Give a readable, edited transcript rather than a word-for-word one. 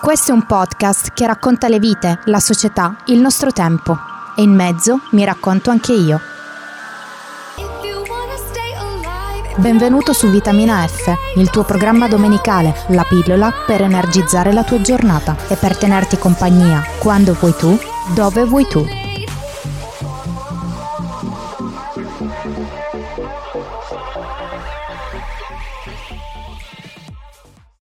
Questo è un podcast che racconta le vite, la società, il nostro tempo. E in mezzo mi racconto anche io. Benvenuto su Vitamina F, il tuo programma domenicale, la pillola per energizzare la tua giornata e per tenerti compagnia, quando vuoi tu, dove vuoi tu.